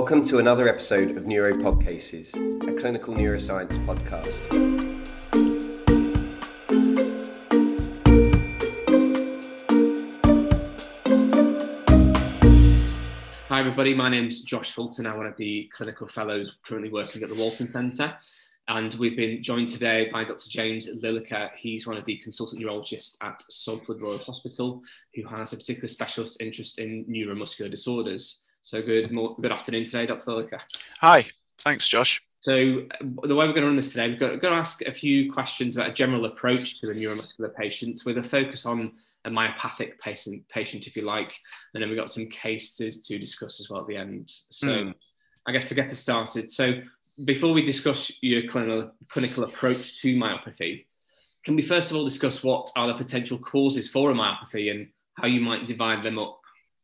Welcome to another episode of Neuro Pod Cases, a clinical neuroscience podcast. Hi everybody, my name's Josh Fulton. I'm one of the clinical fellows currently working at the Walton Centre. And we've been joined today by Dr. James Lilleker. He's one of the consultant neurologists at Salford Royal Hospital, who has a particular specialist interest in neuromuscular disorders. So good afternoon today, Dr. Lilleker. Hi, thanks, Josh. So the way we're going to run this today, we're going to ask a few questions about a general approach to the neuromuscular patients with a focus on a myopathic patient, if you like. And then we've got some cases to discuss as well at the end. So I guess to get us started, so before we discuss your clinical approach to myopathy, can we first of all discuss what are the potential causes for a myopathy and how you might divide them up?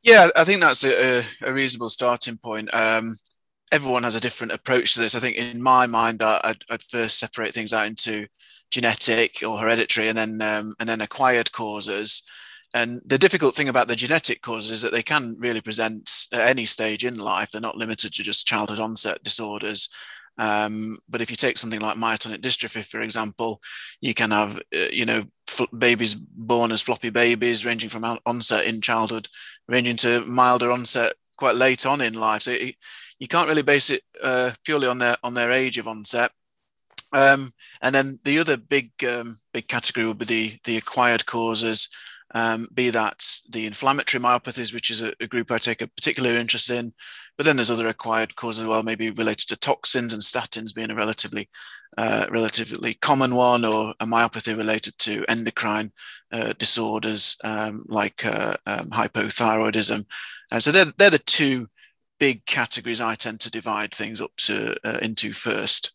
Yeah, I think that's a reasonable starting point. Everyone has a different approach to this. I think in my mind, I'd first separate things out into genetic or hereditary and then acquired causes. And the difficult thing about the genetic causes is that they can really present at any stage in life. They're not limited to just childhood onset disorders. But if you take something like myotonic dystrophy, for example, you can have, babies born as floppy babies, ranging from onset in childhood, ranging to milder onset quite late on in life. So you can't really base it purely on their age of onset. And then the other big category would be the acquired causes, be that the inflammatory myopathies, which is a group I take a particular interest in, but then there's other acquired causes as well, maybe related to toxins and statins being a relatively common one, or a myopathy related to endocrine disorders like hypothyroidism. So they're the two big categories I tend to divide things up to into first.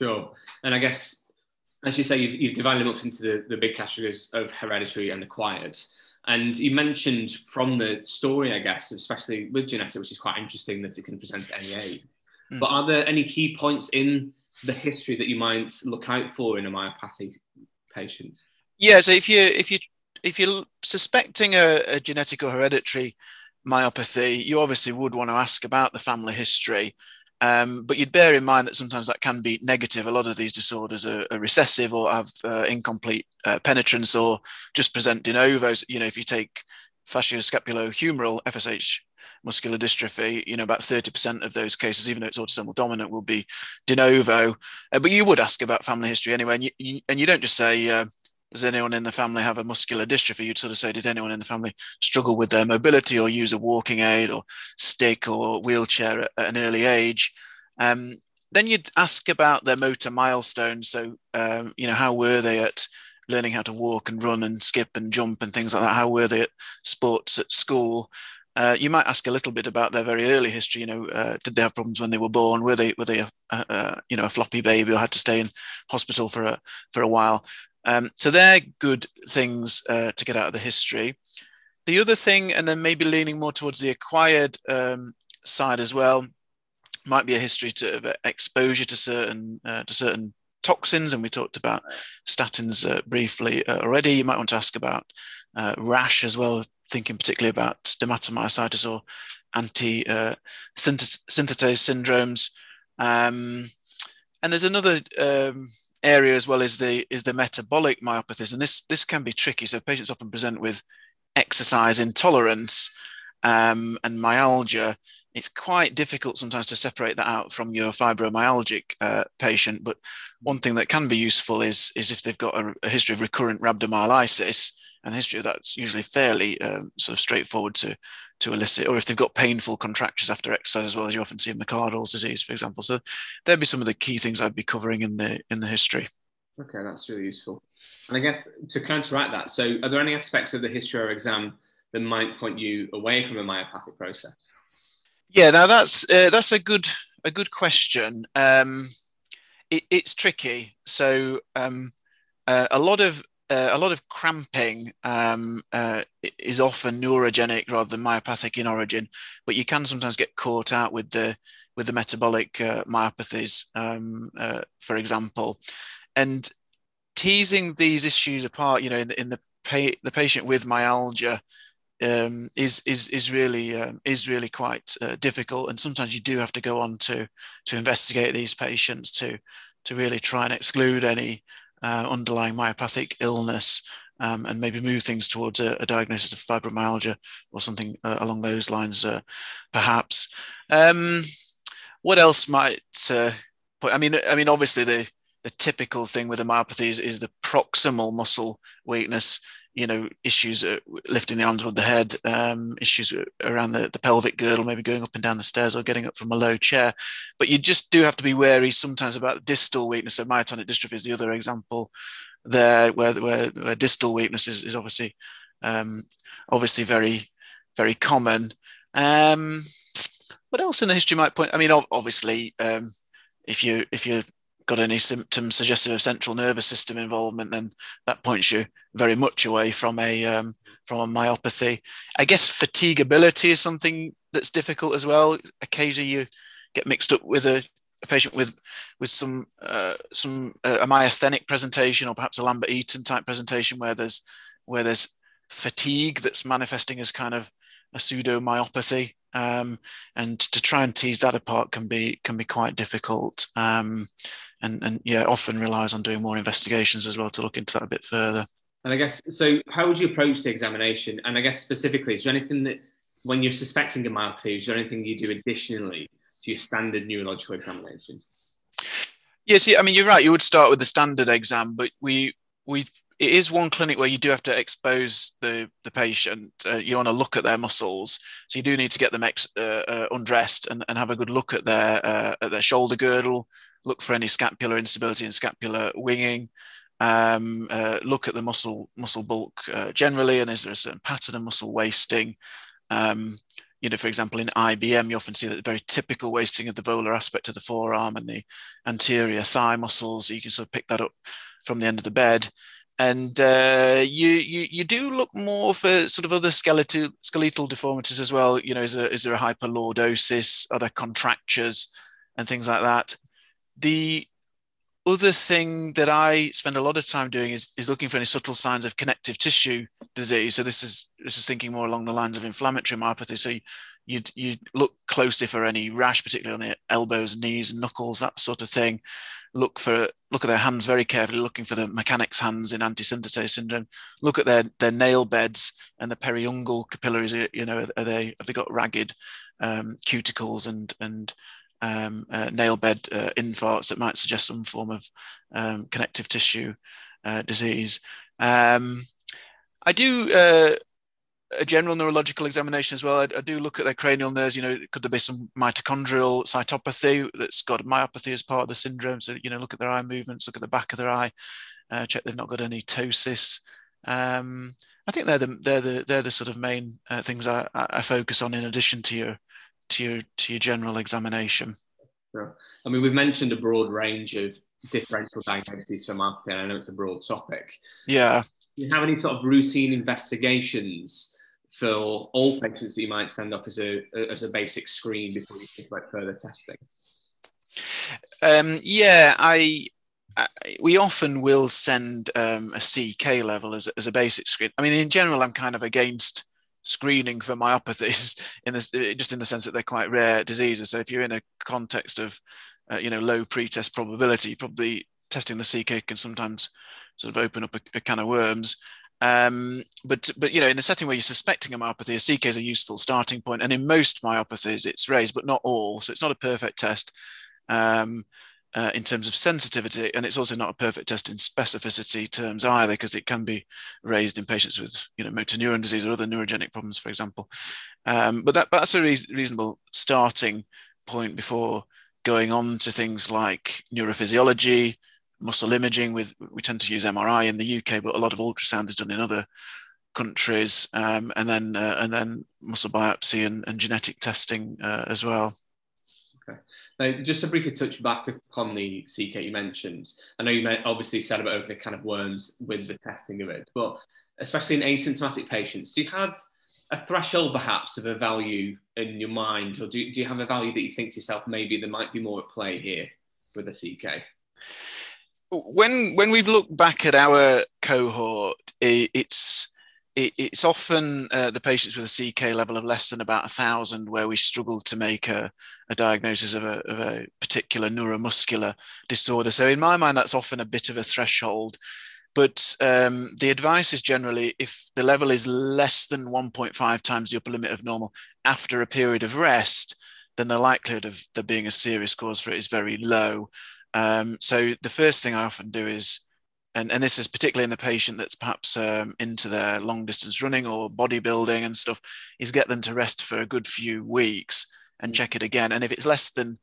Sure, and I guess, as you say, you've divided them up into the big categories of hereditary and acquired. And you mentioned from the story, I guess, especially with genetics, which is quite interesting that it can present at any age. But are there any key points in the history that you might look out for in a myopathy patient? Yeah, so if you're suspecting a genetic or hereditary myopathy, you obviously would want to ask about the family history. But you'd bear in mind that sometimes that can be negative. A lot of these disorders are recessive or have incomplete penetrance or just present de novo. If you take fascioscapulo humeral, FSH muscular dystrophy, about 30% of those cases, even though it's autosomal dominant, will be de novo. But you would ask about family history anyway. And you don't just say, does anyone in the family have a muscular dystrophy? You'd sort of say, did anyone in the family struggle with their mobility or use a walking aid or stick or wheelchair at an early age? Then you'd ask about their motor milestones. So, how were they at learning how to walk and run and skip and jump and things like that? How were they at sports at school? You might ask a little bit about their very early history. Did they have problems when they were born? Were they a floppy baby or had to stay in hospital for a while? So they're good things to get out of the history. The other thing, and then maybe leaning more towards the acquired side as well, might be a history of exposure to certain toxins. And we talked about statins briefly already. You might want to ask about rash as well, thinking particularly about dermatomyositis or anti-synthetase syndromes. And there's another area as well is the metabolic myopathies, and this can be tricky. So patients often present with exercise intolerance and myalgia. It's quite difficult sometimes to separate that out from your fibromyalgic patient. But one thing that can be useful is if they've got a history of recurrent rhabdomyolysis, and the history of that's usually fairly sort of straightforward to elicit, or if they've got painful contractures after exercise as well, as you often see in McArdle's disease, for example. So there'd be some of the key things I'd be covering in the history. Okay, that's really useful. And I guess to counteract that, so are there any aspects of the history or exam that might point you away from a myopathic process? Yeah, now that's a good question. It's tricky. So a lot of cramping is often neurogenic rather than myopathic in origin, but you can sometimes get caught out with the metabolic myopathies, for example. And teasing these issues apart, in the patient with myalgia, is really quite difficult, and sometimes you do have to go on to investigate these patients to really try and exclude any underlying myopathic illness, and maybe move things towards a diagnosis of fibromyalgia or something along those lines, perhaps. What else might? I mean, obviously the typical thing with the myopathy is the proximal muscle weakness. You know, issues lifting the arms above the head, issues around the pelvic girdle, maybe going up and down the stairs or getting up from a low chair. But you just do have to be wary sometimes about distal weakness. So myotonic dystrophy is the other example there, where distal weakness is obviously very, very common. What else in the history might point? I mean, obviously, if you're got any symptoms suggestive of central nervous system involvement, then that points you very much away from a myopathy. I guess fatigability is something that's difficult as well. Occasionally you get mixed up with a patient with a myasthenic presentation, or perhaps a Lambert-Eaton type presentation where there's fatigue that's manifesting as kind of a pseudomyopathy, and to try and tease that apart can be quite difficult, and yeah, often relies on doing more investigations as well to look into that a bit further. And I guess, so how would you approach the examination? And I guess specifically, is there anything that, when you're suspecting a myopathy, is there anything you do additionally to your standard neurological examination? Yes, yeah, I mean, you're right. You would start with the standard exam, but it is one clinic where you do have to expose the patient. You want to look at their muscles, so you do need to get them undressed and have a good look at their shoulder girdle. Look for any scapular instability and scapular winging. Look at the muscle bulk generally, and is there a certain pattern of muscle wasting? You know, for example, in IBM, you often see that the very typical wasting of the volar aspect of the forearm and the anterior thigh muscles. You can sort of pick that up from the end of the bed. And you do look more for sort of other skeletal deformities as well. You know, is there a hyperlordosis, are there contractures and things like that? The other thing that I spend a lot of time doing is looking for any subtle signs of connective tissue disease. So this is thinking more along the lines of inflammatory myopathy. So you look closely for any rash, particularly on the elbows, knees, knuckles, that sort of thing. Look at their hands very carefully, looking for the mechanics hands in anti-synthetase syndrome. Look at their nail beds and the periungual capillaries. You know, have they got ragged cuticles and nail bed infarcts that might suggest some form of connective tissue disease. I do a general neurological examination as well. I do look at their cranial nerves. You know, could there be some mitochondrial cytopathy that's got myopathy as part of the syndrome? So, you know, look at their eye movements, look at the back of their eye, check they've not got any ptosis. I think they're the sort of main things I focus on in addition to your general examination. Sure. I mean, we've mentioned a broad range of differential diagnoses for myopathy. I know it's a broad topic. Yeah. Do you have any sort of routine investigations for all patients that you might send up as a basic screen before you think about further testing? We often will send a CK level as a basic screen. I mean, in general, I'm kind of against screening for myopathies just in the sense that they're quite rare diseases. So if you're in a context of low pretest probability, probably testing the CK can sometimes sort of open up a can of worms. But you know, in a setting where you're suspecting a myopathy, a CK is a useful starting point. And in most myopathies, it's raised, but not all. So it's not a perfect test in terms of sensitivity. And it's also not a perfect test in specificity terms either, because it can be raised in patients with, you know, motor neuron disease or other neurogenic problems, for example. But that's a reasonable starting point before going on to things like neurophysiology, muscle imaging. We tend to use MRI in the UK, but a lot of ultrasound is done in other countries, and then muscle biopsy and genetic testing as well. Okay. Now, just to briefly touch back upon the CK you mentioned, I know you obviously said about opening a can of worms with the testing of it, but especially in asymptomatic patients, do you have a threshold perhaps of a value in your mind, or do you have a value that you think to yourself, maybe there might be more at play here with the CK? When we've looked back at our cohort, it's it's often the patients with a CK level of less than about 1,000 where we struggle to make a diagnosis of a particular neuromuscular disorder. So in my mind, that's often a bit of a threshold. But the advice is generally, if the level is less than 1.5 times the upper limit of normal after a period of rest, then the likelihood of there being a serious cause for it is very low. So the first thing I often do is, and this is particularly in the patient that's perhaps into their long distance running or bodybuilding and stuff, is get them to rest for a good few weeks and check it again. And if it's less than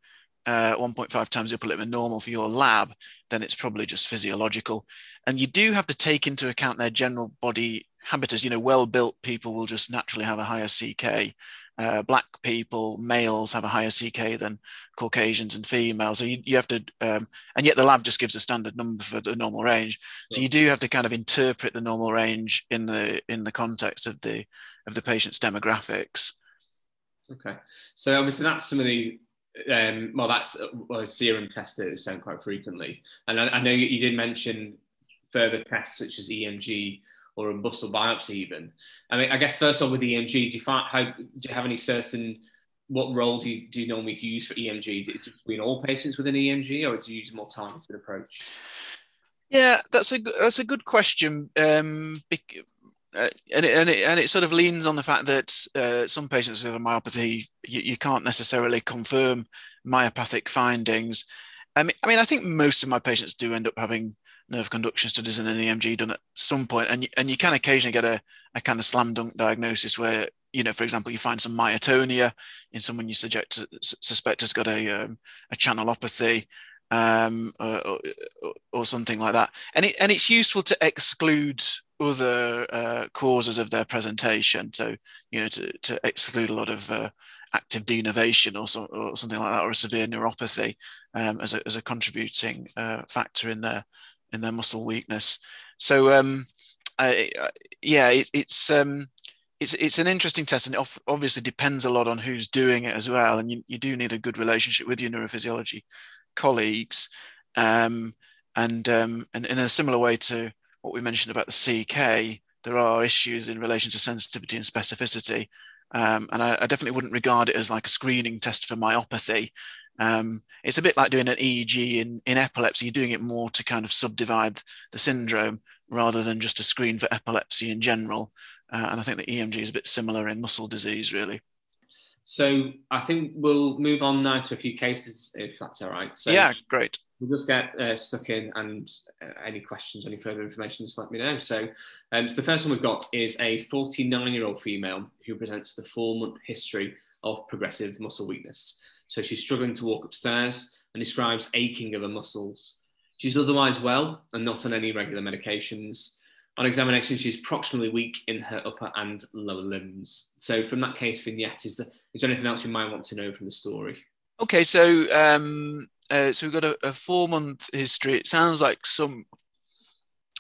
1.5 times the upper limit of normal for your lab, then it's probably just physiological. And you do have to take into account their general body habitus. You know, well-built people will just naturally have a higher CK. Black people, males have a higher CK than Caucasians and females. So you have to, and yet the lab just gives a standard number for the normal range. So you do have to kind of interpret the normal range in the context of the patient's demographics. Okay, so obviously that's some of the serum tests that is sent quite frequently, and I know you did mention further tests such as EMG. Or a muscle biopsy even. I mean, I guess first off with EMG, what role do you normally use for EMG? Is it between all patients with an EMG, or do you use a more targeted approach? Yeah, that's a good question. And it sort of leans on the fact that some patients with a myopathy, you can't necessarily confirm myopathic findings. I mean, I think most of my patients do end up having nerve conduction studies and an EMG done at some point, and you can occasionally get a kind of slam dunk diagnosis where, you know, for example, you find some myotonia in someone you suspect has got a channelopathy or something like that, and it's useful to exclude other causes of their presentation. So, you know, to exclude a lot of active denervation or something like that, or a severe neuropathy as a contributing factor in their muscle weakness. So it's an interesting test, and it obviously depends a lot on who's doing it as well. And you do need a good relationship with your neurophysiology colleagues. And in a similar way to what we mentioned about the CK, there are issues in relation to sensitivity and specificity. And I definitely wouldn't regard it as like a screening test for myopathy. It's a bit like doing an EEG in epilepsy. You're doing it more to kind of subdivide the syndrome rather than just to screen for epilepsy in general. And I think the EMG is a bit similar in muscle disease, really. So I think we'll move on now to a few cases, if that's all right. So yeah, great. We'll just get stuck in, and any questions, any further information, just let me know. So, so the first one we've got is a 49-year-old female who presents the 4-month history of progressive muscle weakness. So she's struggling to walk upstairs and describes aching of her muscles. She's otherwise well and not on any regular medications. On examination, she's proximally weak in her upper and lower limbs. So from that case vignette, is there anything else you might want to know from the story? Okay, so we've got a 4-month history. It sounds like some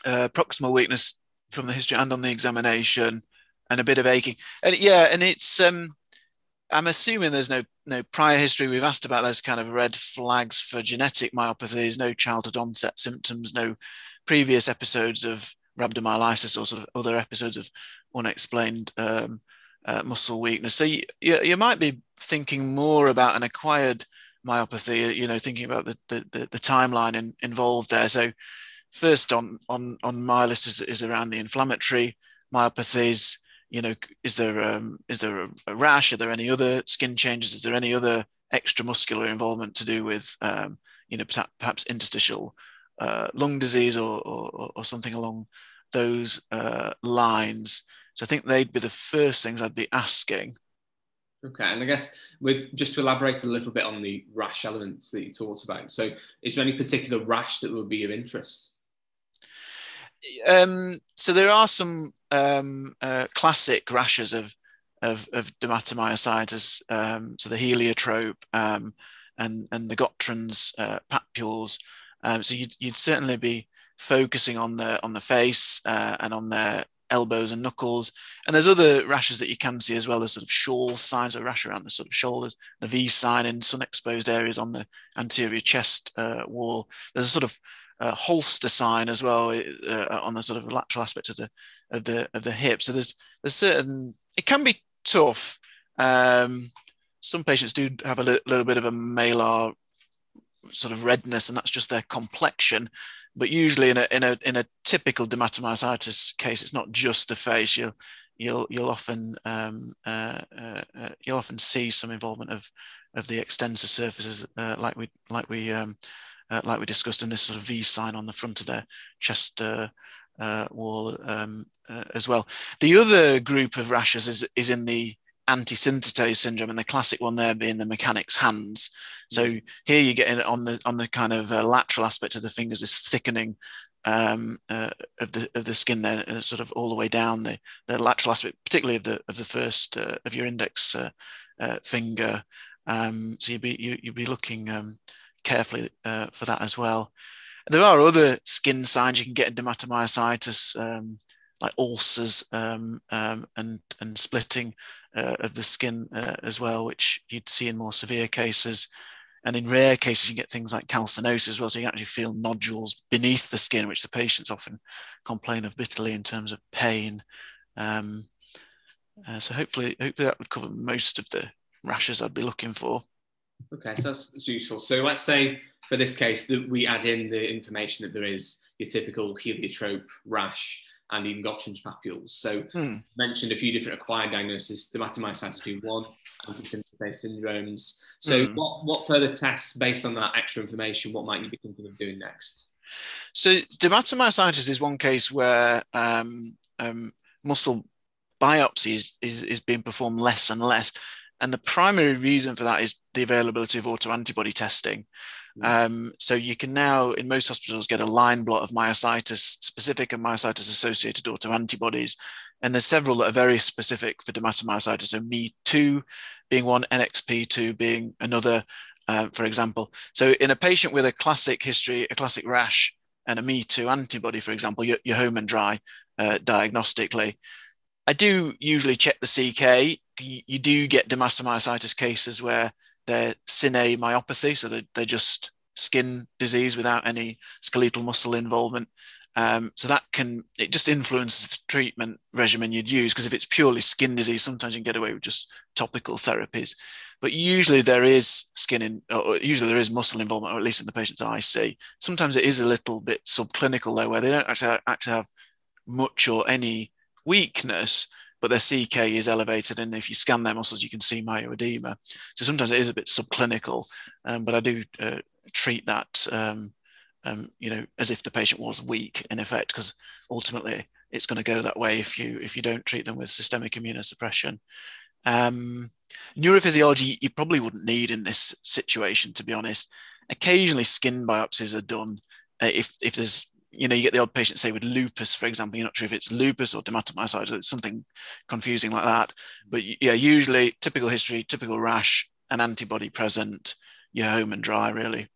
proximal weakness from the history and on the examination, and a bit of aching. And it's... I'm assuming there's no prior history. We've asked about those kind of red flags for genetic myopathies, no childhood onset symptoms, no previous episodes of rhabdomyolysis or sort of other episodes of unexplained muscle weakness. So you might be thinking more about an acquired myopathy, you know, thinking about the timeline involved there. So first on my list is around the inflammatory myopathies. You know, is there a rash? Are there any other skin changes? Is there any other extramuscular involvement to do with, you know, perhaps interstitial lung disease or something along those lines? So I think they'd be the first things I'd be asking. Okay, and I guess just to elaborate a little bit on the rash elements that you talked about. So is there any particular rash that would be of interest? So there are some classic rashes of dermatomyositis, so the heliotrope and the Gottron's papules. So you'd certainly be focusing on the face and on their elbows and knuckles. And there's other rashes that you can see as well, as sort of shawl signs, a rash around the sort of shoulders, the V sign in sun exposed areas on the anterior chest wall. There's a sort of Holster sign as well on the sort of lateral aspect of the hip. So there's certain, it can be tough. Some patients do have a little bit of a malar sort of redness, and that's just their complexion. But usually in a typical dermatomyositis case, it's not just the face. You'll often see some involvement of the extensor surfaces, like we discussed in this sort of V sign on the front of their chest wall as well. The other group of rashes is in the anti-synthetase syndrome, and the classic one there being the mechanics hands. So here you get in on the kind of lateral aspect of the fingers, this thickening of the skin there, and it's sort of all the way down the lateral aspect, particularly of the first of your index finger. So you'd be looking carefully for that as well. There are other skin signs you can get in dermatomyositis, like ulcers and splitting of the skin as well, which you'd see in more severe cases. And in rare cases, you get things like calcinosis as well. So you can actually feel nodules beneath the skin, which the patients often complain of bitterly in terms of pain. So hopefully that would cover most of the rashes I'd be looking for. Okay, so that's useful. So let's say for this case that we add in the information that there is your typical heliotrope rash and even Gottron's papules. So mentioned a few different acquired diagnoses, dermatomyositis being one, anti-synthetase syndromes. So what further tests based on that extra information, what might you be thinking of doing next? So dermatomyositis is one case where muscle biopsy is being performed less and less. And the primary reason for that is the availability of autoantibody testing. So you can now, in most hospitals, get a line blot of myositis-specific and myositis-associated autoantibodies. And there's several that are very specific for dermatomyositis. So Mi-2 being one, NXP2 being another, for example. So in a patient with a classic history, a classic rash, and a Mi-2 antibody, for example, you're home and dry diagnostically. I do usually check the CK. You do get dermatomyositis cases where they're cine myopathy, so they're just skin disease without any skeletal muscle involvement. So that it just influences the treatment regimen you'd use, because if it's purely skin disease, sometimes you can get away with just topical therapies. But usually there is usually there is muscle involvement, or at least in the patients I see. Sometimes it is a little bit subclinical though, where they don't actually have much or any weakness, but their CK is elevated, and if you scan their muscles, you can see myoedema. So sometimes it is a bit subclinical, but I do treat that, as if the patient was weak in effect, because ultimately it's going to go that way if you don't treat them with systemic immunosuppression. Neurophysiology you probably wouldn't need in this situation, to be honest. Occasionally, skin biopsies are done if there's. You get the odd patient, say, with lupus, for example, you're not sure if it's lupus or dermatomyositis, it's something confusing like that. But yeah, usually typical history, typical rash, an antibody present, you're home and dry, really.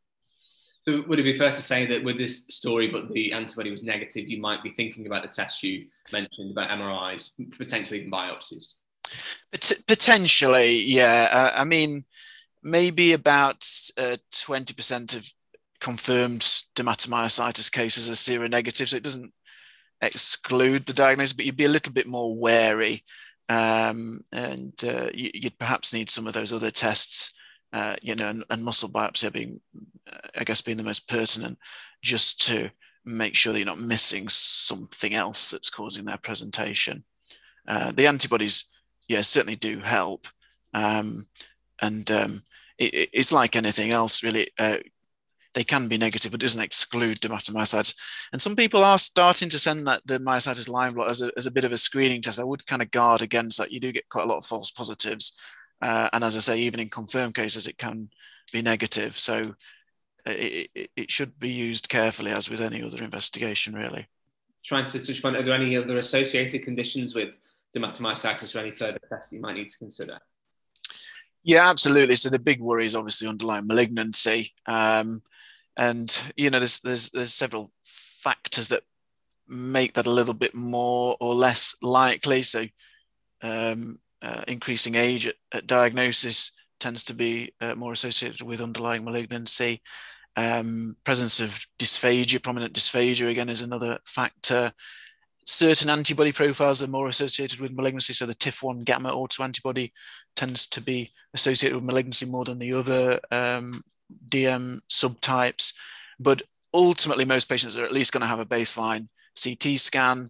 So would it be fair to say that with this story, but the antibody was negative, you might be thinking about the tests you mentioned about MRIs, potentially even biopsies? Potentially, yeah. I mean, maybe about 20% of confirmed dermatomyositis cases are seronegative, so it doesn't exclude the diagnosis, but you'd be a little bit more wary, and you'd perhaps need some of those other tests, and muscle biopsy being the most pertinent, just to make sure that you're not missing something else that's causing their presentation. The antibodies, certainly do help, and it's like anything else, really. They can be negative, but it doesn't exclude dermatomyositis. And some people are starting to send the myositis line blot as a bit of a screening test. I would kind of guard against that. You do get quite a lot of false positives. And as I say, even in confirmed cases, it can be negative. So it should be used carefully, as with any other investigation, really. Trying to touch on, are there any other associated conditions with dermatomyositis or any further tests you might need to consider? Yeah, absolutely. So the big worry is obviously underlying malignancy. And there's several factors that make that a little bit more or less likely. So increasing age at diagnosis tends to be more associated with underlying malignancy. Presence of dysphagia, prominent dysphagia, again, is another factor. Certain antibody profiles are more associated with malignancy, so the TIF-1 gamma autoantibody tends to be associated with malignancy more than the other DM subtypes. But ultimately, most patients are at least going to have a baseline CT scan,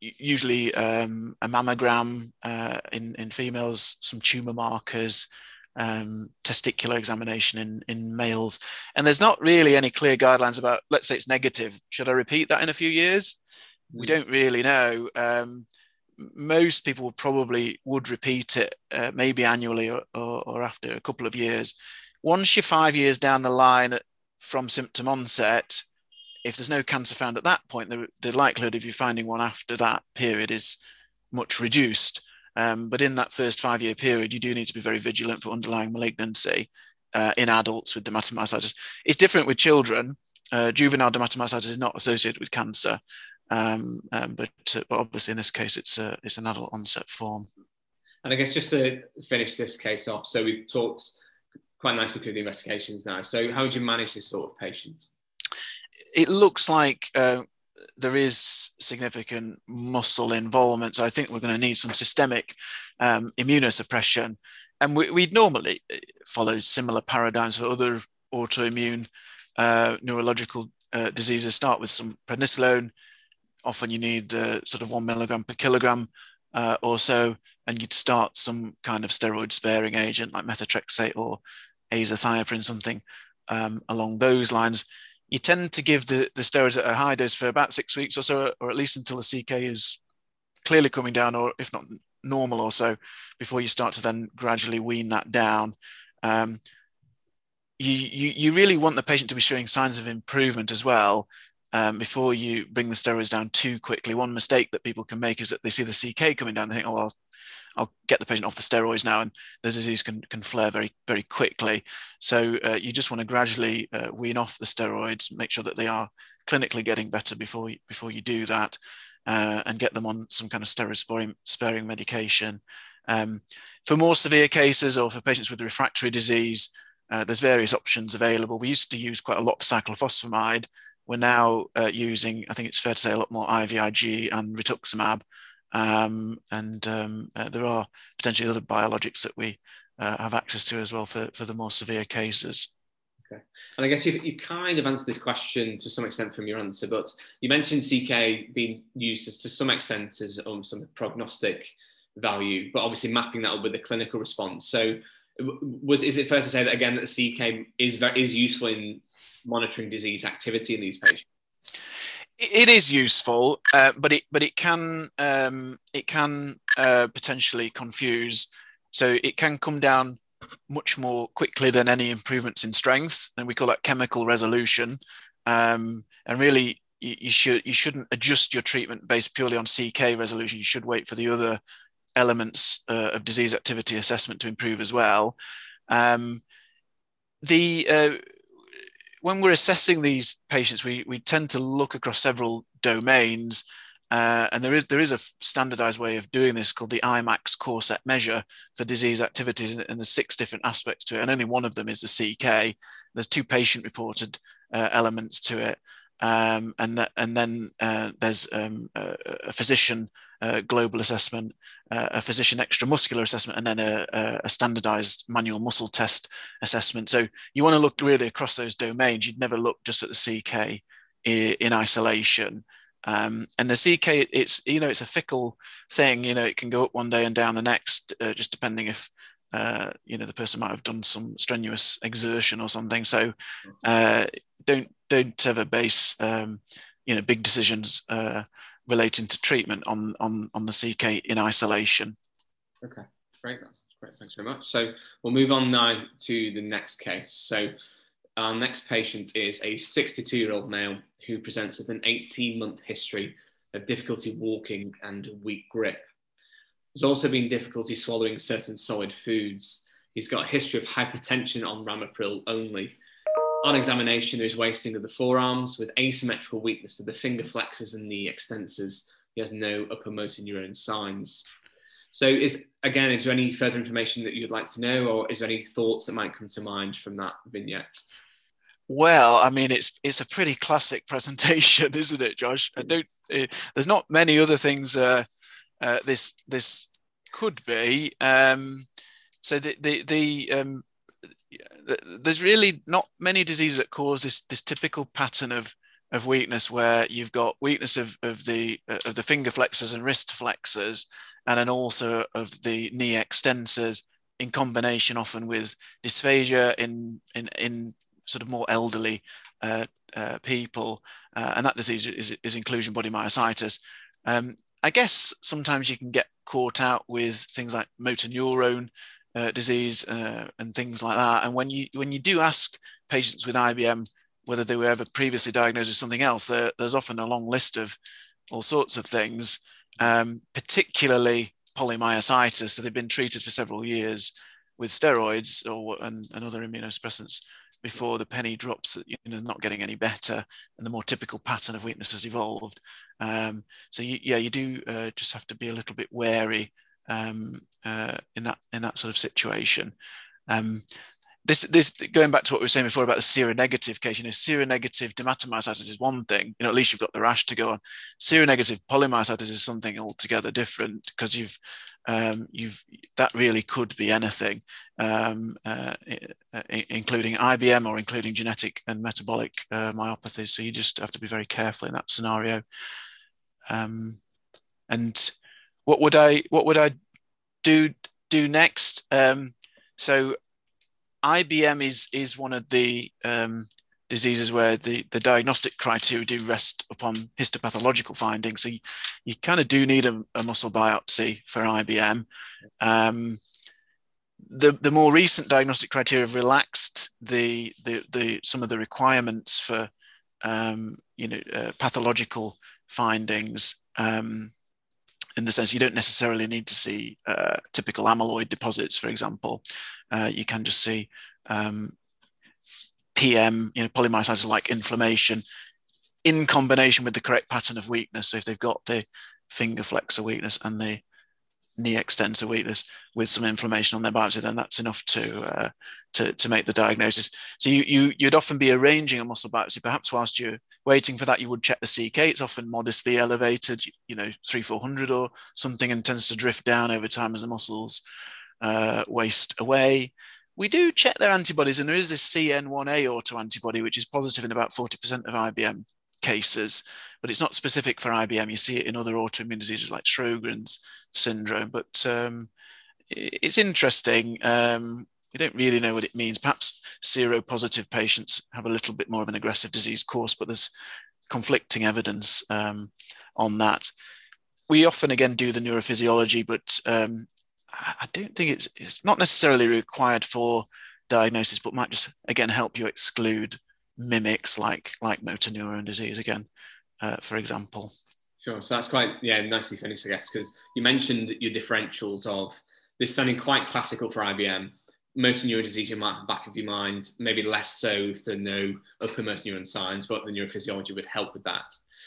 usually a mammogram in females, some tumour markers, testicular examination in males. And there's not really any clear guidelines about, let's say it's negative, should I repeat that in a few years? We don't really know. Most people probably would repeat it maybe annually or after a couple of years. Once you're 5 years down the line from symptom onset, if there's no cancer found at that point, the likelihood of you finding one after that period is much reduced. But in that first 5 year period, you do need to be very vigilant for underlying malignancy in adults with dermatomyositis. It's different with children. Juvenile dermatomyositis is not associated with cancer. But obviously in this case, it's an adult onset form. And I guess just to finish this case off, so we've talked quite nicely through the investigations now. So how would you manage this sort of patient? It looks like there is significant muscle involvement. So I think we're going to need some systemic immunosuppression. And we'd normally follow similar paradigms for other autoimmune neurological diseases. Start with some prednisolone. Often you need sort of 1 mg/kg or so, and you'd start some kind of steroid-sparing agent like methotrexate or azathioprine, something along those lines. You tend to give the steroids at a high dose for about 6 weeks or so, or at least until the CK is clearly coming down, or if not normal or so, before you start to then gradually wean that down. You really want the patient to be showing signs of improvement as well, before you bring the steroids down too quickly. One mistake that people can make is that they see the CK coming down, they think, oh, I'll get the patient off the steroids now, and the disease can flare very, very quickly. So you just want to gradually wean off the steroids, make sure that they are clinically getting better before you do that, and get them on some kind of steroid-sparing medication. For more severe cases, or for patients with refractory disease, there's various options available. We used to use quite a lot of cyclophosphamide. We're now using, I think it's fair to say, a lot more IVIG and rituximab, and there are potentially other biologics that we have access to as well for the more severe cases. Okay, and I guess you kind of answered this question to some extent from your answer, but you mentioned CK being used as, to some extent as some prognostic value, but obviously mapping that up with the clinical response. So is it fair to say that, again, that CK is useful in monitoring disease activity in these patients? It is useful, but it can potentially confuse. So it can come down much more quickly than any improvements in strength, and we call that chemical resolution. And really, you shouldn't adjust your treatment based purely on CK resolution. You should wait for the other elements of disease activity assessment to improve as well. When we're assessing these patients, we tend to look across several domains, and there is a standardized way of doing this called the IMAX corset measure for disease activities, and there's 6 different aspects to it, and only one of them is the CK. There's 2 patient-reported elements to it, and then there's a physician global assessment, a physician extramuscular assessment, and then a standardized manual muscle test assessment. So you want to look really across those domains. You'd never look just at the CK in isolation. And the CK, it's a fickle thing. It can go up one day and down the next, just depending if the person might have done some strenuous exertion or something. So don't ever base big decisions relating to treatment on the CK in isolation. Okay, great, that's great, thanks very much. So we'll move on now to the next case. So our next patient is a 62-year-old male who presents with an 18-month history of difficulty walking and weak grip. There's also been difficulty swallowing certain solid foods. He's got a history of hypertension on ramipril only. On examination, there's wasting of the forearms with asymmetrical weakness of the finger flexors and the extensors. He has no upper motor neuron signs. So is there any further information that you'd like to know, or is there any thoughts that might come to mind from that vignette? Well, I mean, it's a pretty classic presentation, isn't it, Josh? I don't. There's not many other things this could be. So there's really not many diseases that cause this typical pattern of weakness, where you've got weakness of the finger flexors and wrist flexors, and then also of the knee extensors, in combination often with dysphagia in sort of more elderly people, and that disease is inclusion body myositis. I guess sometimes you can get caught out with things like motor neurone disease and things like that. And when you do ask patients with IBM whether they were ever previously diagnosed with something else, there's often a long list of all sorts of things, particularly polymyositis. So they've been treated for several years with steroids and other immunosuppressants before the penny drops that not getting any better, and the more typical pattern of weakness has evolved. So you do just have to be a little bit wary in that sort of situation. This going back to what we were saying before about the seronegative case, seronegative dermatomyositis is one thing, at least you've got the rash to go on. Seronegative polymyositis is something altogether different, because that really could be anything, including IBM or including genetic and metabolic myopathies. So you just have to be very careful in that scenario. And what would I do next? So IBM is one of the diseases where the diagnostic criteria do rest upon histopathological findings. So you kind of do need a muscle biopsy for IBM. The more recent diagnostic criteria have relaxed some of the requirements for pathological findings. In the sense you don't necessarily need to see typical amyloid deposits, for example. You can just see PM, polymyositis-like inflammation in combination with the correct pattern of weakness. So if they've got the finger flexor weakness and the knee extensor weakness with some inflammation on their biopsy, then that's enough to make the diagnosis. So you'd often be arranging a muscle biopsy. Perhaps whilst you're waiting for that, you would check the CK. It's often modestly elevated, 300, 400 or something, and tends to drift down over time as the muscles waste away. We do check their antibodies, and there is this CN1A autoantibody, which is positive in about 40% of IBM cases, but it's not specific for IBM. You see it in other autoimmune diseases like Sjogren's syndrome, but it's interesting. We don't really know what it means. Perhaps seropositive patients have a little bit more of an aggressive disease course, but there's conflicting evidence on that. We often, again, do the neurophysiology, but I don't think it's not necessarily required for diagnosis, but might just, again, help you exclude mimics like motor neuron disease, again, for example. Sure. So that's quite, nicely finished, I guess, because you mentioned your differentials of this sounding quite classical for IBM. Motor neuron disease you might have back of your mind, maybe less so if there are no upper motor neuron signs, but the neurophysiology would help with that.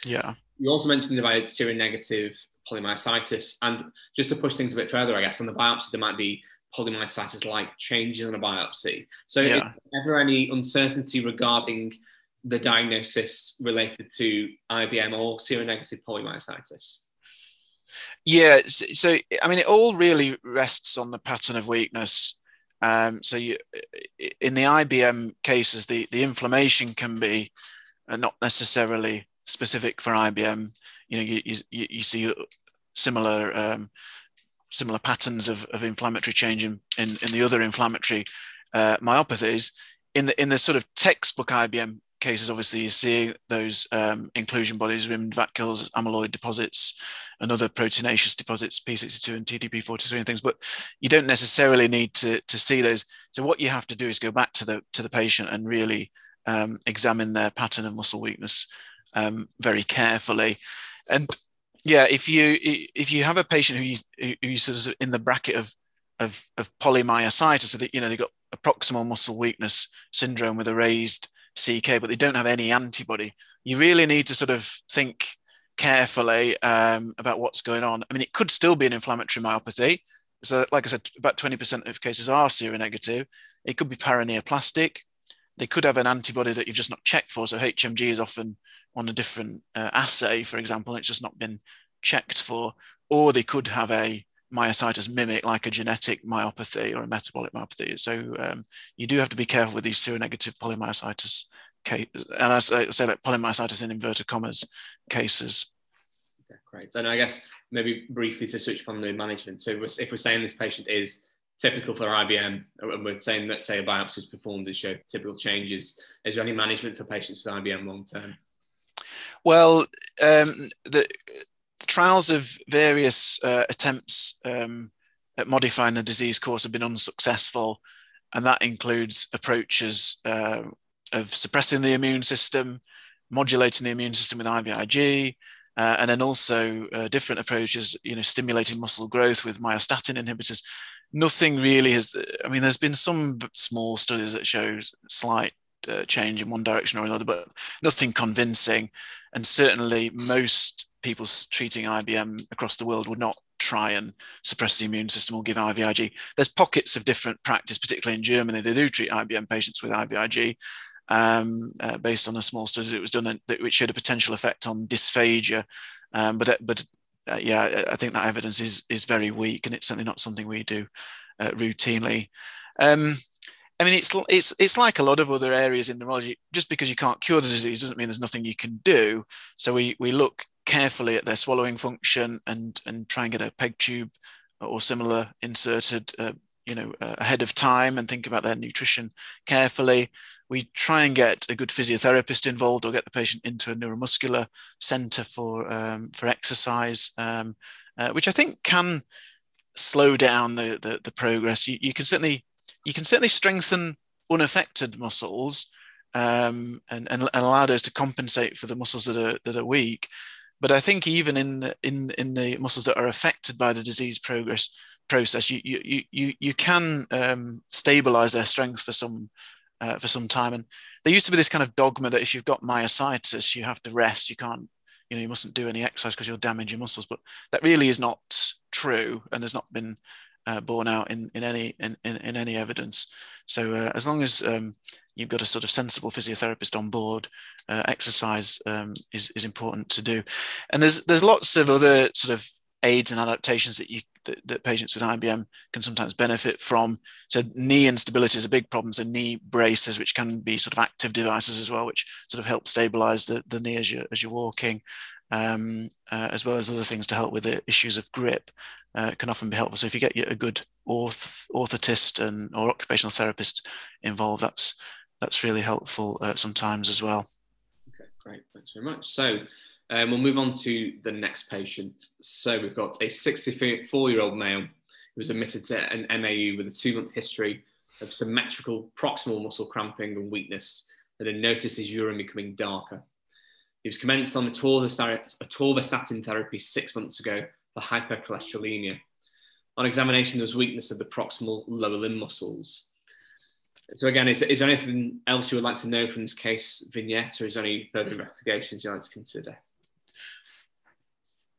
Yeah. You also mentioned about seronegative polymyositis, and just to push things a bit further, I guess, on the biopsy, there might be polymyositis-like changes on a biopsy. So is there ever any uncertainty regarding the diagnosis related to IBM or seronegative polymyositis? Yeah. So, I mean, it all really rests on the pattern of weakness. So in the IBM cases, the inflammation can be not necessarily specific for IBM. You see similar patterns of inflammatory change in the other inflammatory myopathies. In the sort of textbook IBM cases, obviously you see those inclusion bodies, rimmed vacuoles, amyloid deposits, and other proteinaceous deposits, P62 and TDP43 and things, but you don't necessarily need to see those. So what you have to do is go back to the patient and really examine their pattern of muscle weakness very carefully. And if you have a patient who's sort of in the bracket of polymyositis, so that they've got a proximal muscle weakness syndrome with a raised CK, but they don't have any antibody, you really need to sort of think carefully about what's going on. I mean, it could still be an inflammatory myopathy. So like I said, about 20% of cases are seronegative. It could be paraneoplastic. They could have an antibody that you've just not checked for. So HMG is often on a different assay, for example, and it's just not been checked for. Or they could have a myositis mimic, like a genetic myopathy or a metabolic myopathy. So you do have to be careful with these seronegative polymyositis cases. And I say that polymyositis in inverted commas cases. Okay, great. And I guess maybe briefly to switch upon the management. So if we're saying this patient is typical for IBM, and we're saying, let's say a biopsy is performed and show typical changes, is there any management for patients with IBM long term? Well, the trials of various attempts at modifying the disease course have been unsuccessful, and that includes approaches of suppressing the immune system, modulating the immune system with IVIG, and then also different approaches, stimulating muscle growth with myostatin inhibitors. Nothing really has, there's been some small studies that shows slight change in one direction or another, but nothing convincing. And certainly most people treating IBM across the world would not try and suppress the immune system or give IVIG. There's pockets of different practice, particularly in Germany. They do treat IBM patients with IVIG based on a small study that was done, which showed a potential effect on dysphagia. Yeah, I think that evidence is very weak, and it's certainly not something we do routinely. It's like a lot of other areas in neurology. Just because you can't cure the disease doesn't mean there's nothing you can do. So we look carefully at their swallowing function and try and get a peg tube or similar inserted, ahead of time, and think about their nutrition carefully. We try and get a good physiotherapist involved, or get the patient into a neuromuscular centre for exercise, which I think can slow down the progress. You can certainly strengthen unaffected muscles and allow those to compensate for the muscles that are weak. But I think even in the muscles that are affected by the disease process, you can stabilize their strength for some time. And there used to be this kind of dogma that if you've got myositis, you have to rest. You can't, you mustn't do any exercise because you'll damage your muscles. But that really is not true, and has not been borne out in any evidence. So as long as you've got a sort of sensible physiotherapist on board, exercise is important to do. And there's lots of other sort of aids and adaptations that patients with IBM can sometimes benefit from. So knee instability is a big problem. So knee braces, which can be sort of active devices as well, which sort of help stabilize the knee as you're walking, as well as other things to help with the issues of grip, can often be helpful. So if you get a good orthotist or occupational therapist involved, that's really helpful sometimes as well. Okay, great. Thanks very much. So we'll move on to the next patient. So we've got a 64-year-old male who was admitted to an MAU with a 2-month history of symmetrical proximal muscle cramping and weakness, that had noticed his urine becoming darker. He was commenced on atorvastatin therapy 6 months ago for hypercholesterolemia. On examination, there was weakness of the proximal lower limb muscles. So again, is there anything else you would like to know from this case vignette, or is there any further investigations you'd like to consider?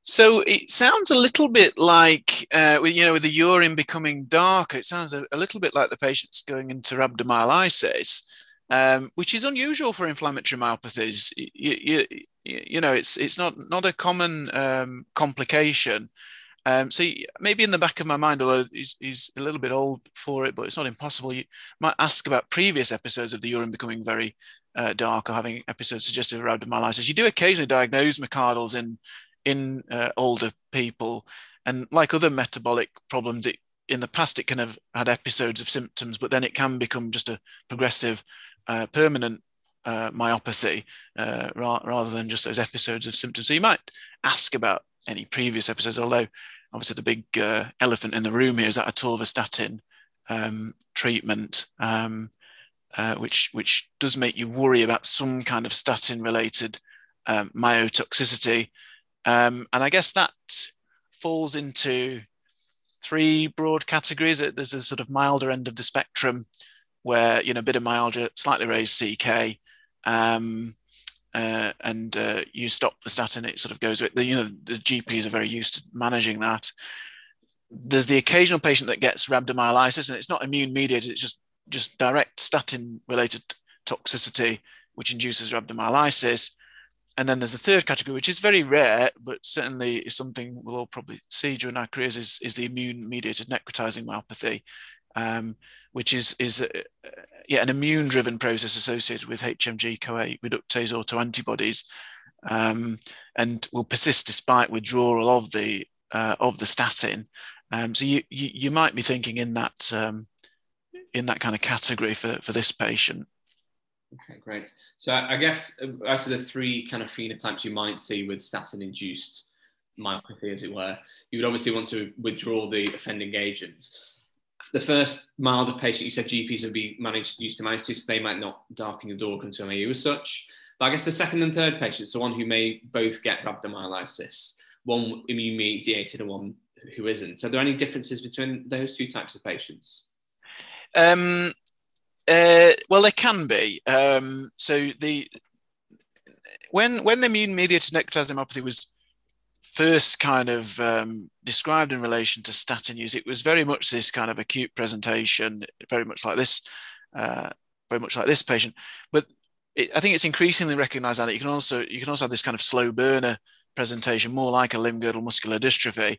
So it sounds a little bit like, with the urine becoming darker, it sounds a little bit like the patient's going into rhabdomyolysis, which is unusual for inflammatory myopathies. It's not a common complication. So maybe in the back of my mind, although he's a little bit old for it, but it's not impossible, you might ask about previous episodes of the urine becoming very dark, or having episodes suggestive of rhabdomyolysis. You do occasionally diagnose McArdle's in older people, and like other metabolic problems, in the past it can have had episodes of symptoms, but then it can become just a progressive, permanent myopathy rather than just those episodes of symptoms. So you might ask about any previous episodes, although obviously the big elephant in the room here is that atorvastatin treatment, which does make you worry about some kind of statin-related myotoxicity. And I guess that falls into three broad categories. There's a sort of milder end of the spectrum where, a bit of myalgia, slightly raised CK, and you stop the statin, it sort of goes with, the GPs are very used to managing that. There's the occasional patient that gets rhabdomyolysis, and it's not immune mediated, it's just direct statin related toxicity, which induces rhabdomyolysis. And then there's the third category, which is very rare, but certainly is something we'll all probably see during our careers, is the immune-mediated necrotizing myopathy, which is an immune-driven process associated with HMG CoA reductase autoantibodies, and will persist despite withdrawal of the statin. So you might be thinking in that kind of category for this patient. Okay, great. So I guess as to the three kind of phenotypes you might see with statin-induced myopathy, as it were, you would obviously want to withdraw the offending agents. The first milder patient, you said GPs would be used to manage this, so they might not darken the door concern you as such. But I guess the second and third patients, the one who may both get rhabdomyolysis, one immune-mediated and one who isn't. Are there any differences between those two types of patients? Well, there can be. So when the immune-mediated necrotizing myopathy was first kind of described in relation to statin use, it was very much this kind of acute presentation, very much like this patient. But I think it's increasingly recognised that you can also have this kind of slow burner presentation, more like a limb-girdle muscular dystrophy.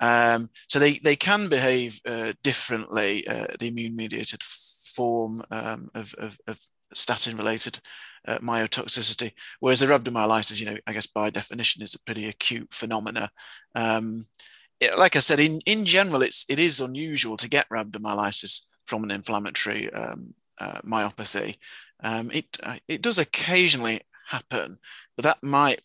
So they can behave differently. The immune-mediated form of statin-related myotoxicity, whereas the rhabdomyolysis, I guess by definition, is a pretty acute phenomena. Like I said, in general, it is unusual to get rhabdomyolysis from an inflammatory myopathy. It does occasionally happen, but that might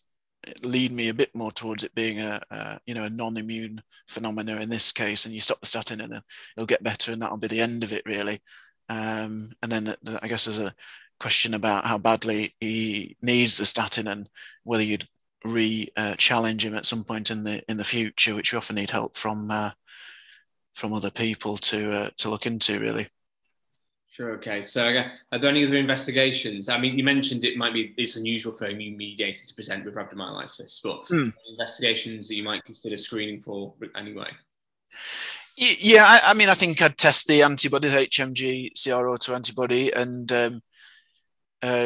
lead me a bit more towards it being a non-immune phenomena in this case. And you stop the statin, and it'll get better, and that'll be the end of it, really. And then I guess there's a question about how badly he needs the statin and whether you'd re-challenge him at some point in the future, which we often need help from other people to look into, really. Sure. Okay. So are there any other investigations? I mean, you mentioned it's unusual for immune-mediated to present with rhabdomyolysis, but investigations that you might consider screening for anyway. Yeah, I mean, I think I'd test the antibody, HMG CRO2 antibody, and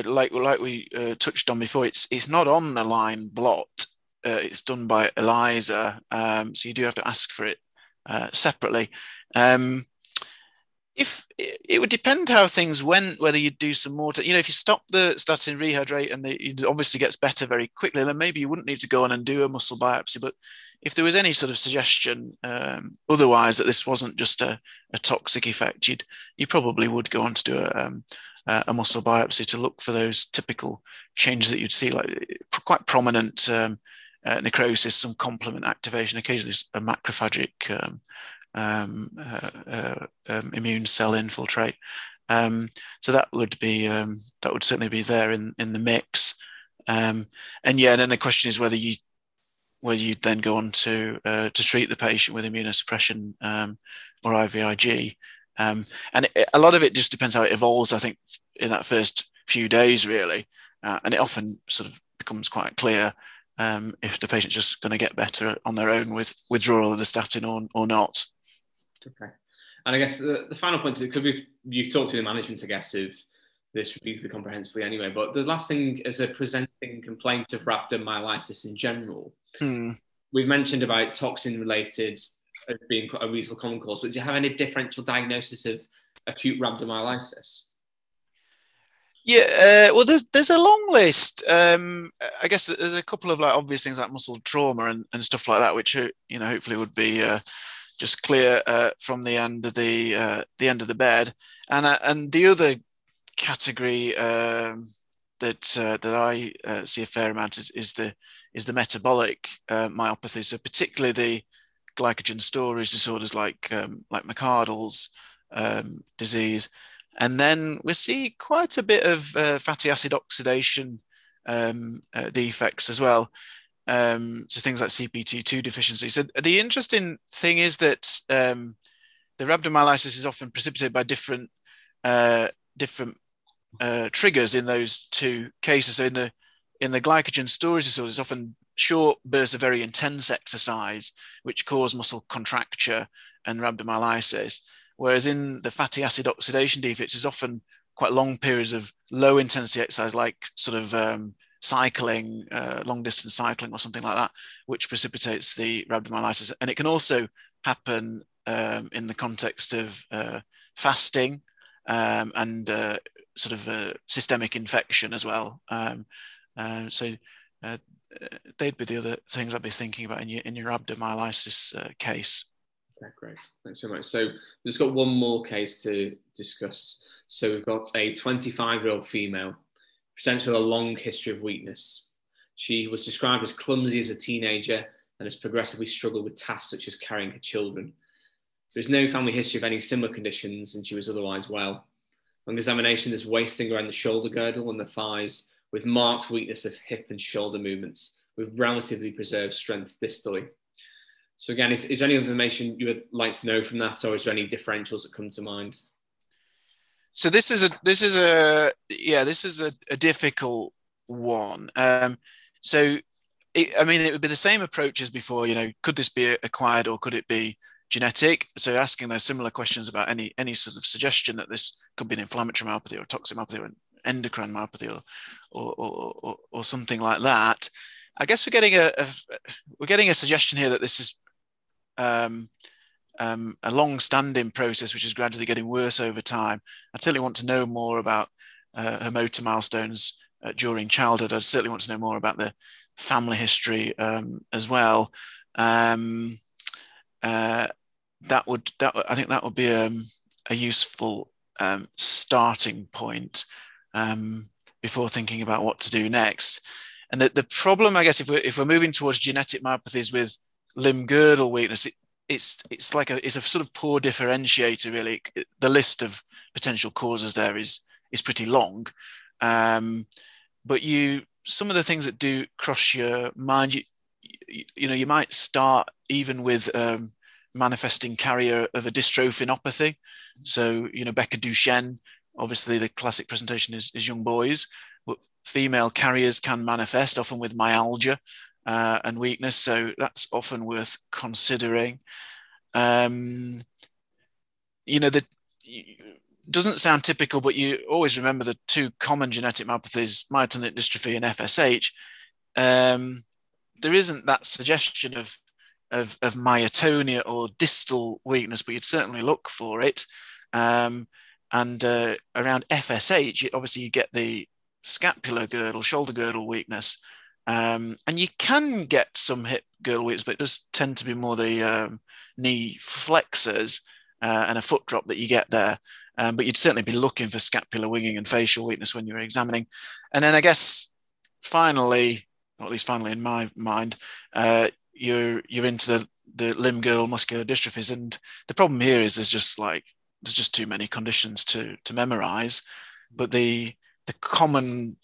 like we touched on before, it's not on the line blot. It's done by ELISA, so you do have to ask for it separately. If it would depend how things went, whether you do some more, if you stop the statin, rehydrate, and it obviously gets better very quickly, then maybe you wouldn't need to go on and do a muscle biopsy, but. If there was any sort of suggestion otherwise that this wasn't just a toxic effect, you probably would go on to do a muscle biopsy to look for those typical changes that you'd see, like quite prominent necrosis, some complement activation, occasionally a macrophagic immune cell infiltrate. So that would certainly be there in the mix. And then the question is whether you'd then go on to treat the patient with immunosuppression or IVIG. And a lot of it just depends how it evolves, I think, in that first few days, really. And it often sort of becomes quite clear if the patient's just going to get better on their own with withdrawal of the statin or not. Okay. And I guess the final point is, because you've talked to the management, I guess, of this review comprehensively anyway, but the last thing is a presenting complaint of rhabdomyolysis in general. We've mentioned about toxin-related as being a reasonable common cause, but do you have any differential diagnosis of acute rhabdomyolysis? Yeah, well, there's a long list. I guess there's a couple of obvious things like muscle trauma and stuff like that, which hopefully would be just clear from the end of the bed. And the other category that I see a fair amount is the metabolic myopathy, so particularly the glycogen storage disorders like McArdle's disease, and then we see quite a bit of fatty acid oxidation defects as well, so things like CPT2 deficiency. So the interesting thing is that the rhabdomyolysis is often precipitated by different triggers in those two cases. So in the glycogen storage disorders, often short bursts of very intense exercise, which cause muscle contracture and rhabdomyolysis. Whereas in the fatty acid oxidation defects, is often quite long periods of low intensity exercise, like sort of cycling, long distance cycling or something like that, which precipitates the rhabdomyolysis. And it can also happen in the context of fasting and sort of systemic infection as well. So they'd be the other things I'd be thinking about in your rhabdomyolysis case. Okay, great. Thanks very much. So we've just got one more case to discuss. So we've got a 25-year-old female presents with a long history of weakness. She was described as clumsy as a teenager and has progressively struggled with tasks such as carrying her children. There's no family history of any similar conditions, and she was otherwise well. On examination, there's wasting around the shoulder girdle and the thighs, with marked weakness of hip and shoulder movements, with relatively preserved strength distally. So again, is there any information you would like to know from that, or is there any differentials that come to mind? So this is a difficult one. So it would be the same approach as before. You know, could this be acquired or could it be genetic? So asking those similar questions about any sort of suggestion that this could be an inflammatory myopathy or toxic myopathy or an endocrine myopathy or something like that. I guess we're getting a suggestion here that this is a long-standing process which is gradually getting worse over time. I certainly want to know more about her motor milestones during childhood. I certainly want to know more about the family history as well. I think that would be a useful starting point before thinking about what to do next. And the problem, I guess, if we're moving towards genetic myopathies with limb girdle weakness, it's a sort of poor differentiator, really. The list of potential causes there is pretty long, but some of the things that do cross your mind, you might start even with manifesting carrier of a dystrophinopathy. So Becker Duchenne, obviously the classic presentation is young boys, but female carriers can manifest often with myalgia and weakness, so that's often worth considering. Doesn't sound typical, but you always remember the two common genetic myopathies, myotonic dystrophy and FSH. There isn't that suggestion of myotonia or distal weakness, but you'd certainly look for it. And around FSH, obviously you get the scapular girdle, shoulder girdle weakness. And you can get some hip girdle weakness, but it does tend to be more the knee flexors and a foot drop that you get there. But you'd certainly be looking for scapular winging and facial weakness when you're examining. And then I guess finally in my mind, you're into the limb girdle muscular dystrophies. And the problem here is there's just too many conditions to memorize. But the common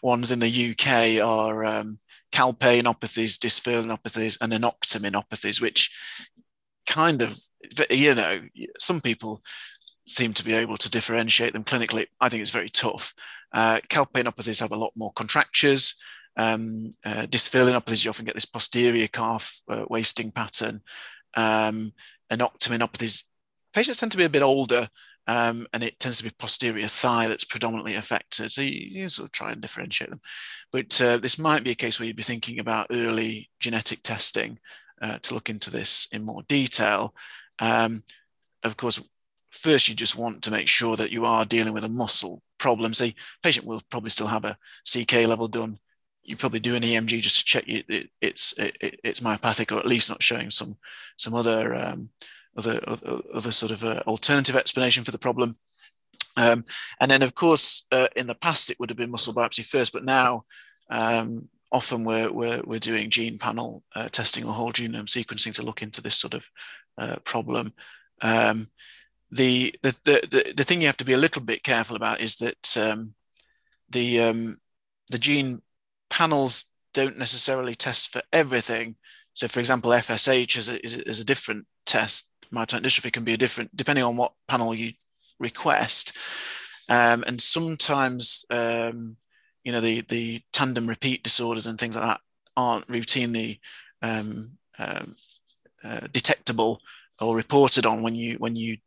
ones in the UK are calpainopathies, dysferlinopathies, and anoctaminopathies, which kind of, some people seem to be able to differentiate them clinically. I think it's very tough. Calpainopathies have a lot more contractures. Dysferlinopathies, you often get this posterior calf wasting pattern. Anoctaminopathies, patients tend to be a bit older, and it tends to be posterior thigh that's predominantly affected. So you sort of try and differentiate them. But this might be a case where you'd be thinking about early genetic testing to look into this in more detail. Of course, first you just want to make sure that you are dealing with a muscle problem. So the patient will probably still have a CK level done. You probably do an EMG just to check it's myopathic, or at least not showing some other other sort of alternative explanation for the problem. And then, of course, in the past, it would have been muscle biopsy first, but now often we're doing gene panel testing or whole genome sequencing to look into this sort of problem. The thing you have to be a little bit careful about is that the gene panels don't necessarily test for everything. So, for example, FSH is a different test. Myotonic dystrophy can be different depending on what panel you request, and sometimes the tandem repeat disorders and things like that aren't routinely detectable or reported on when you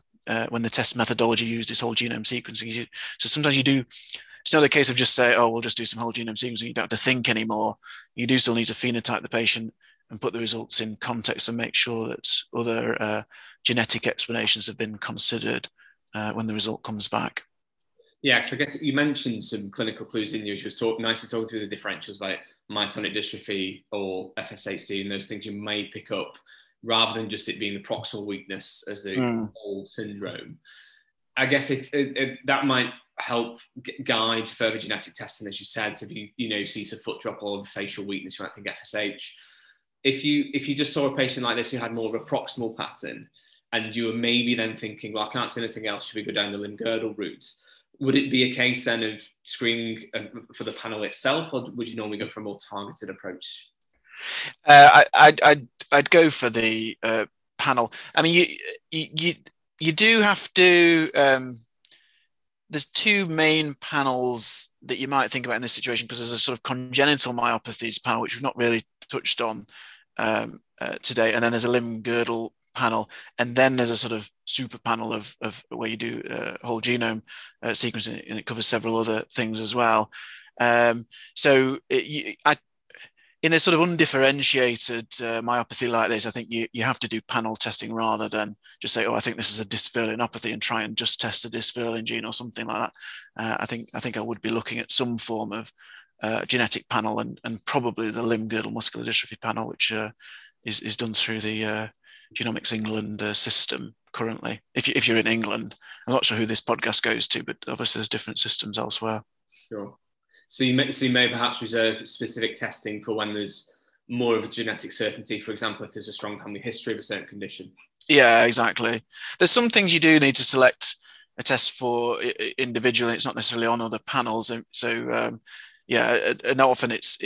when the test methodology used is whole genome sequencing. So sometimes you do, it's not a case of just say, oh, we'll just do some whole genome sequencing. You don't have to think anymore. You do still need to phenotype the patient and put the results in context and make sure that other genetic explanations have been considered when the result comes back. Yeah, because I guess you mentioned some clinical clues in you, which was nicely talking through the differentials like myotonic dystrophy or FSHD and those things you may pick up, rather than just it being the proximal weakness as a whole syndrome. I guess if that might help guide further genetic testing, as you said. So if you see some foot drop or facial weakness, you might think FSH. If you just saw a patient like this who had more of a proximal pattern, and you were maybe then thinking, well, I can't see anything else, should we go down the limb girdle route? Would it be a case then of screening for the panel itself, or would you normally go for a more targeted approach? I'd go for the panel. I mean, you do have to. There's two main panels that you might think about in this situation, because there's a sort of congenital myopathies panel, which we've not really touched on today, and then there's a limb girdle panel, and then there's a sort of super panel of where you do whole genome sequencing, and it covers several other things as well. In a sort of undifferentiated myopathy like this, I think you have to do panel testing rather than just say, oh, I think this is a dysferlinopathy and try and just test the dysferlin gene or something like that. I think I would be looking at some form of genetic panel and probably the limb girdle muscular dystrophy panel, which is done through the Genomics England system currently. If you're in England, I'm not sure who this podcast goes to, but obviously there's different systems elsewhere. Sure. So you may perhaps reserve specific testing for when there's more of a genetic certainty, for example, if there's a strong family history of a certain condition. Yeah, exactly. There's some things you do need to select a test for individually. It's not necessarily on other panels. So and often it's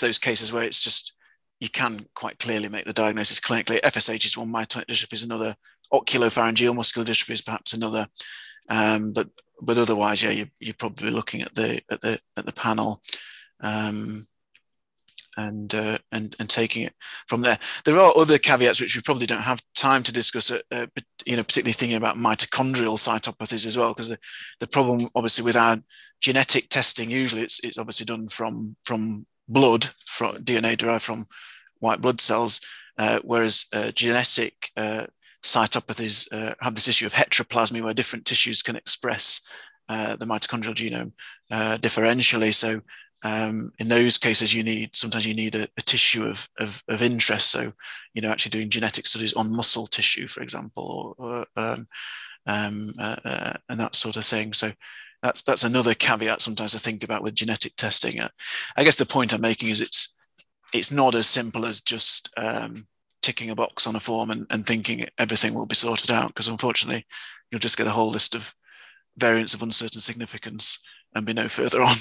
those cases where it's just, you can quite clearly make the diagnosis clinically. FSH is one, myotonic dystrophy is another, oculopharyngeal muscular dystrophy is perhaps another. But otherwise, yeah, you're probably looking at the panel, and taking it from there. There are other caveats which we probably don't have time to discuss, particularly thinking about mitochondrial cytopathies as well, because the problem obviously with our genetic testing, usually it's obviously done from blood, from DNA derived from white blood cells, whereas genetic cytopathies have this issue of heteroplasmy, where different tissues can express the mitochondrial genome differentially. So in those cases, sometimes you need a tissue of interest. So, actually doing genetic studies on muscle tissue, for example, or and that sort of thing. So that's another caveat sometimes I think about with genetic testing. I guess the point I'm making is it's not as simple as just ticking a box on a form and thinking everything will be sorted out, because unfortunately you'll just get a whole list of variants of uncertain significance and be no further on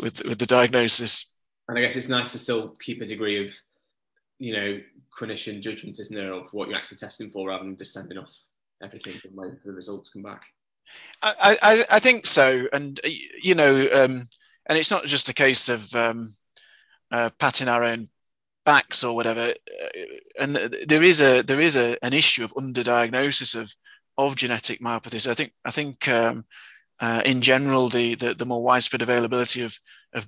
with the diagnosis. And I guess it's nice to still keep a degree of, clinician judgment, isn't there, of what you're actually testing for, rather than just sending off everything and waiting for the results to come back. I think so. And, and it's not just a case of patting our own backs or whatever, and there is an issue of underdiagnosis of genetic myopathies. I think in general the more widespread availability of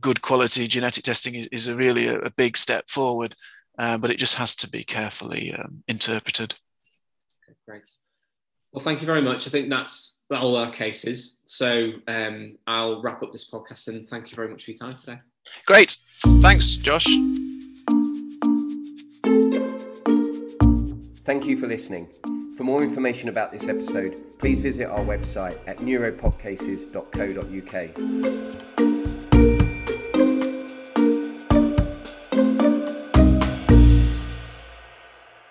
good quality genetic testing is really a big step forward, but it just has to be carefully interpreted. Okay, great. Well, thank you very much. I think that's all our cases. So I'll wrap up this podcast, and thank you very much for your time today. Great, thanks, Josh. Thank you for listening. For more information about this episode, please visit our website at neuropodcases.co.uk.